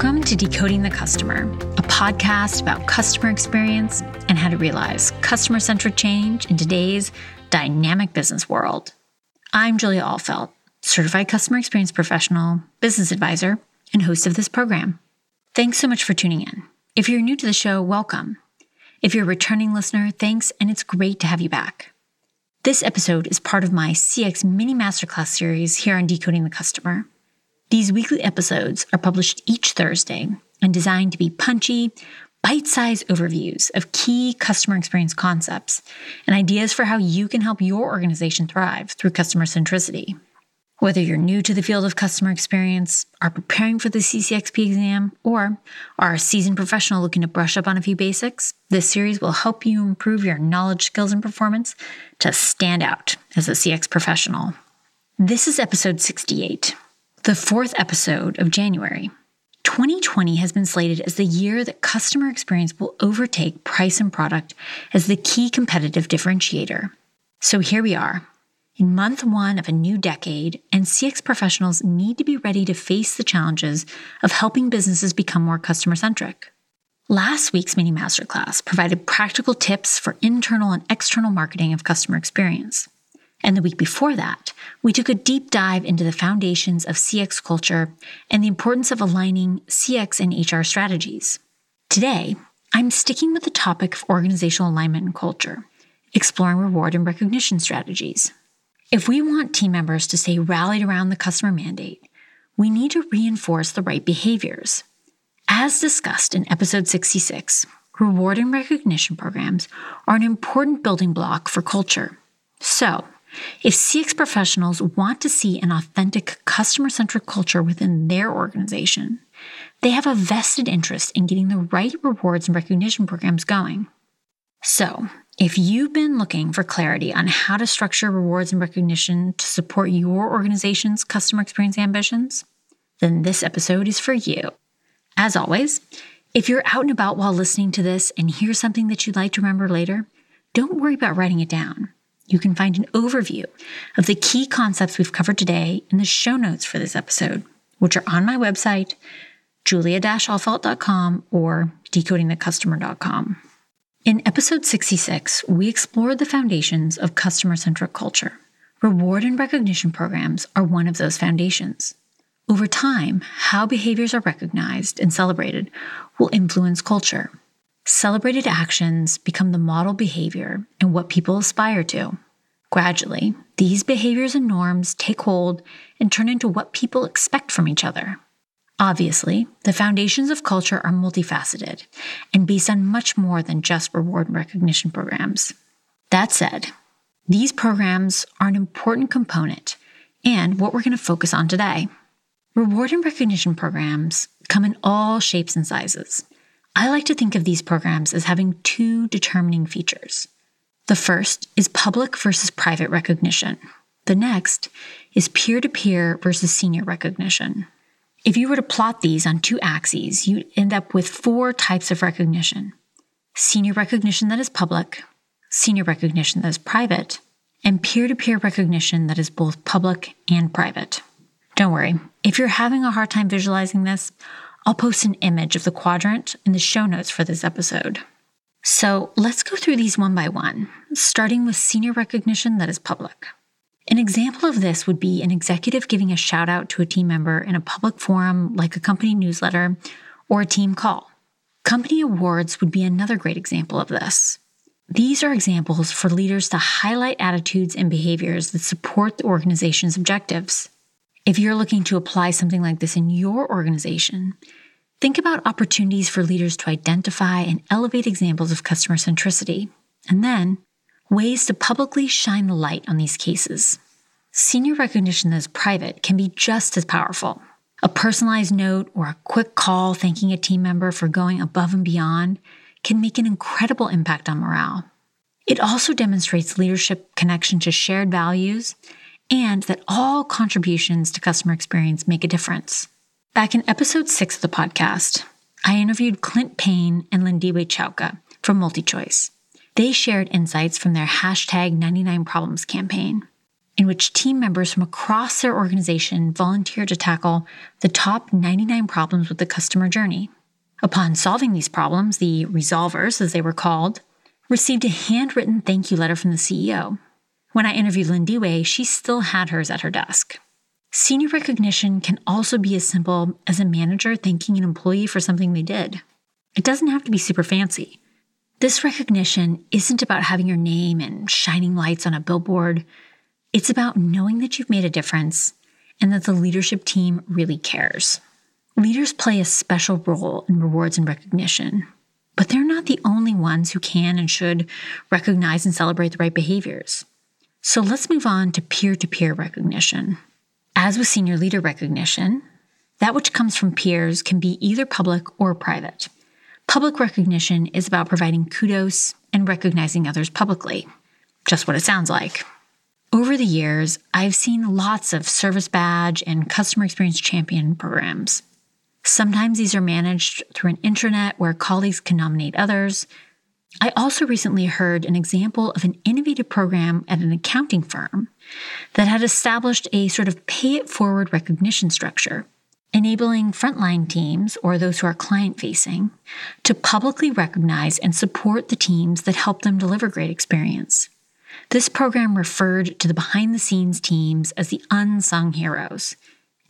Welcome to Decoding the Customer, a podcast about customer experience and how to realize customer-centric change in today's dynamic business world. I'm Julia Ahlfeldt, certified customer experience professional, business advisor, and host of this program. Thanks so much for tuning in. If you're new to the show, welcome. If you're a returning listener, thanks, and it's great to have you back. This episode is part of my CX mini masterclass series here on Decoding the Customer. These weekly episodes are published each Thursday and designed to be punchy, bite-sized overviews of key customer experience concepts and ideas for how you can help your organization thrive through customer centricity. Whether you're new to the field of customer experience, are preparing for the CCXP exam, or are a seasoned professional looking to brush up on a few basics, this series will help you improve your knowledge, skills, and performance to stand out as a CX professional. This is episode 68. The fourth episode of January. 2020 has been slated as the year that customer experience will overtake price and product as the key competitive differentiator. So here we are, in month one of a new decade, and CX professionals need to be ready to face the challenges of helping businesses become more customer-centric. Last week's mini masterclass provided practical tips for internal and external marketing of customer experience. And the week before that, we took a deep dive into the foundations of CX culture and the importance of aligning CX and HR strategies. Today, I'm sticking with the topic of organizational alignment and culture, exploring reward and recognition strategies. If we want team members to stay rallied around the customer mandate, we need to reinforce the right behaviors. As discussed in episode 66, reward and recognition programs are an important building block for culture. So, if CX professionals want to see an authentic customer-centric culture within their organization, they have a vested interest in getting the right rewards and recognition programs going. So, if you've been looking for clarity on how to structure rewards and recognition to support your organization's customer experience ambitions, then this episode is for you. As always, if you're out and about while listening to this and hear something that you'd like to remember later, don't worry about writing it down. You can find an overview of the key concepts we've covered today in the show notes for this episode, which are on my website, julia-ahlfeldt.com or decodingthecustomer.com. In episode 66, we explored the foundations of customer-centric culture. Reward and recognition programs are one of those foundations. Over time, how behaviors are recognized and celebrated will influence culture. Celebrated actions become the model behavior and what people aspire to. Gradually, these behaviors and norms take hold and turn into what people expect from each other. Obviously, the foundations of culture are multifaceted and based on much more than just reward and recognition programs. That said, these programs are an important component and what we're going to focus on today. Reward and recognition programs come in all shapes and sizes. I like to think of these programs as having two determining features. The first is public versus private recognition. The next is peer-to-peer versus senior recognition. If you were to plot these on two axes, you'd end up with four types of recognition: senior recognition that is public, senior recognition that is private, and peer-to-peer recognition that is both public and private. Don't worry, if you're having a hard time visualizing this, I'll post an image of the quadrant in the show notes for this episode. So let's go through these one by one, starting with senior recognition that is public. An example of this would be an executive giving a shout out to a team member in a public forum like a company newsletter or a team call. Company awards would be another great example of this. These are examples for leaders to highlight attitudes and behaviors that support the organization's objectives. If you're looking to apply something like this in your organization, think about opportunities for leaders to identify and elevate examples of customer centricity, and then ways to publicly shine the light on these cases. Senior recognition that is private can be just as powerful. A personalized note or a quick call thanking a team member for going above and beyond can make an incredible impact on morale. It also demonstrates leadership connection to shared values and that all contributions to customer experience make a difference. Back in episode 6 of the podcast, I interviewed Clint Payne and Lindiwe Chowka from MultiChoice. They shared insights from their Hashtag 99 Problems campaign. in which team members from across their organization volunteered to tackle the top 99 problems with the customer journey. Upon solving these problems, the resolvers, as they were called, received a handwritten thank you letter from the CEO. When I interviewed Lindiwe, she still had hers at her desk. Senior recognition can also be as simple as a manager thanking an employee for something they did. It doesn't have to be super fancy. This recognition isn't about having your name and shining lights on a billboard. It's about knowing that you've made a difference and that the leadership team really cares. Leaders play a special role in rewards and recognition, but they're not the only ones who can and should recognize and celebrate the right behaviors. So let's move on to peer-to-peer recognition. As with senior leader recognition, that which comes from peers can be either public or private. Public recognition is about providing kudos and recognizing others publicly, just what it sounds like. Over the years, I've seen lots of service badge and customer experience champion programs. Sometimes these are managed through an intranet where colleagues can nominate others. I also recently heard an example of an innovative program at an accounting firm that had established a sort of pay-it-forward recognition structure, enabling frontline teams, or those who are client-facing, to publicly recognize and support the teams that help them deliver great experience. This program referred to the behind-the-scenes teams as the unsung heroes.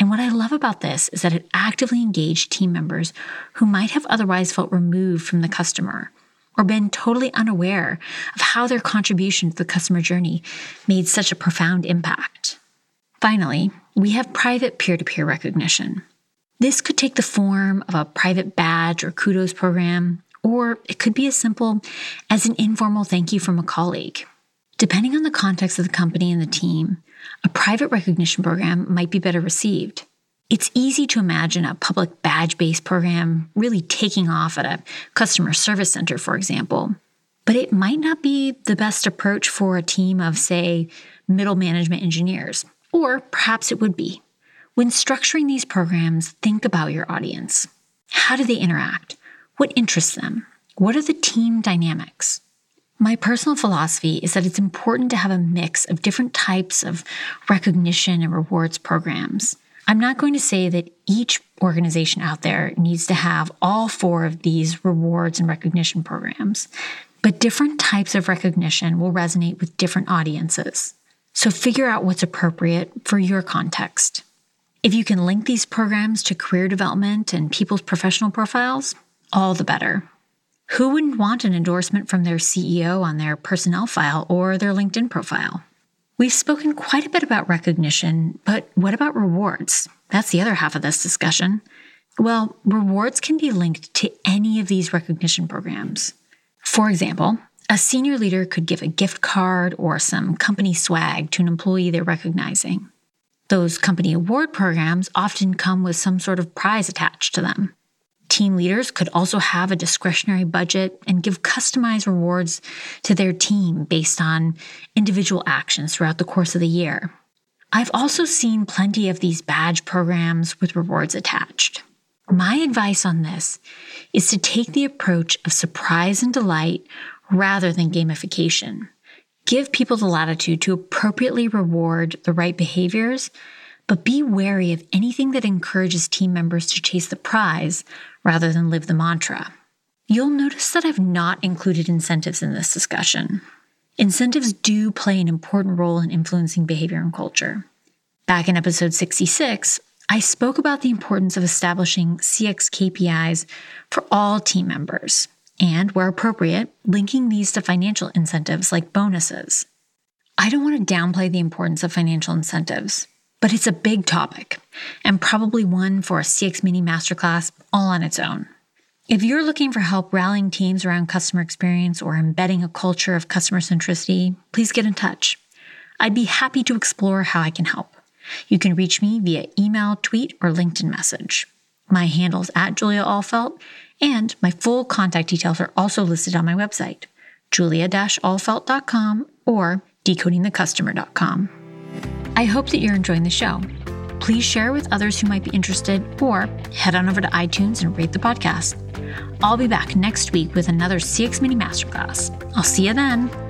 And what I love about this is that it actively engaged team members who might have otherwise felt removed from the customer or been totally unaware of how their contribution to the customer journey made such a profound impact. Finally, we have private peer-to-peer recognition. This could take the form of a private badge or kudos program, or it could be as simple as an informal thank you from a colleague. Depending on the context of the company and the team, a private recognition program might be better received. It's easy to imagine a public badge-based program really taking off at a customer service center, for example, but it might not be the best approach for a team of, say, middle management engineers. Or perhaps it would be. When structuring these programs, think about your audience. How do they interact? What interests them? What are the team dynamics? My personal philosophy is that it's important to have a mix of different types of recognition and rewards programs. I'm not going to say that each organization out there needs to have all four of these rewards and recognition programs, but different types of recognition will resonate with different audiences. So figure out what's appropriate for your context. If you can link these programs to career development and people's professional profiles, all the better. Who wouldn't want an endorsement from their CEO on their personnel file or their LinkedIn profile? We've spoken quite a bit about recognition, but what about rewards? That's the other half of this discussion. Well, rewards can be linked to any of these recognition programs. For example, a senior leader could give a gift card or some company swag to an employee they're recognizing. Those company award programs often come with some sort of prize attached to them. Team leaders could also have a discretionary budget and give customized rewards to their team based on individual actions throughout the course of the year. I've also seen plenty of these badge programs with rewards attached. My advice on this is to take the approach of surprise and delight rather than gamification. Give people the latitude to appropriately reward the right behaviors, but be wary of anything that encourages team members to chase the prize rather than live the mantra. You'll notice that I've not included incentives in this discussion. Incentives do play an important role in influencing behavior and culture. Back in episode 66, I spoke about the importance of establishing CX KPIs for all team members, and, where appropriate, linking these to financial incentives like bonuses. I don't want to downplay the importance of financial incentives, but it's a big topic and probably one for a CX Mini Masterclass all on its own. If you're looking for help rallying teams around customer experience or embedding a culture of customer centricity, please get in touch. I'd be happy to explore how I can help. You can reach me via email, tweet, or LinkedIn message. My handle's @JuliaAhlfeldt, and my full contact details are also listed on my website, julia-ahlfeldt.com or decodingthecustomer.com. I hope that you're enjoying the show. Please share with others who might be interested, or head on over to iTunes and rate the podcast. I'll be back next week with another CX Mini Masterclass. I'll see you then.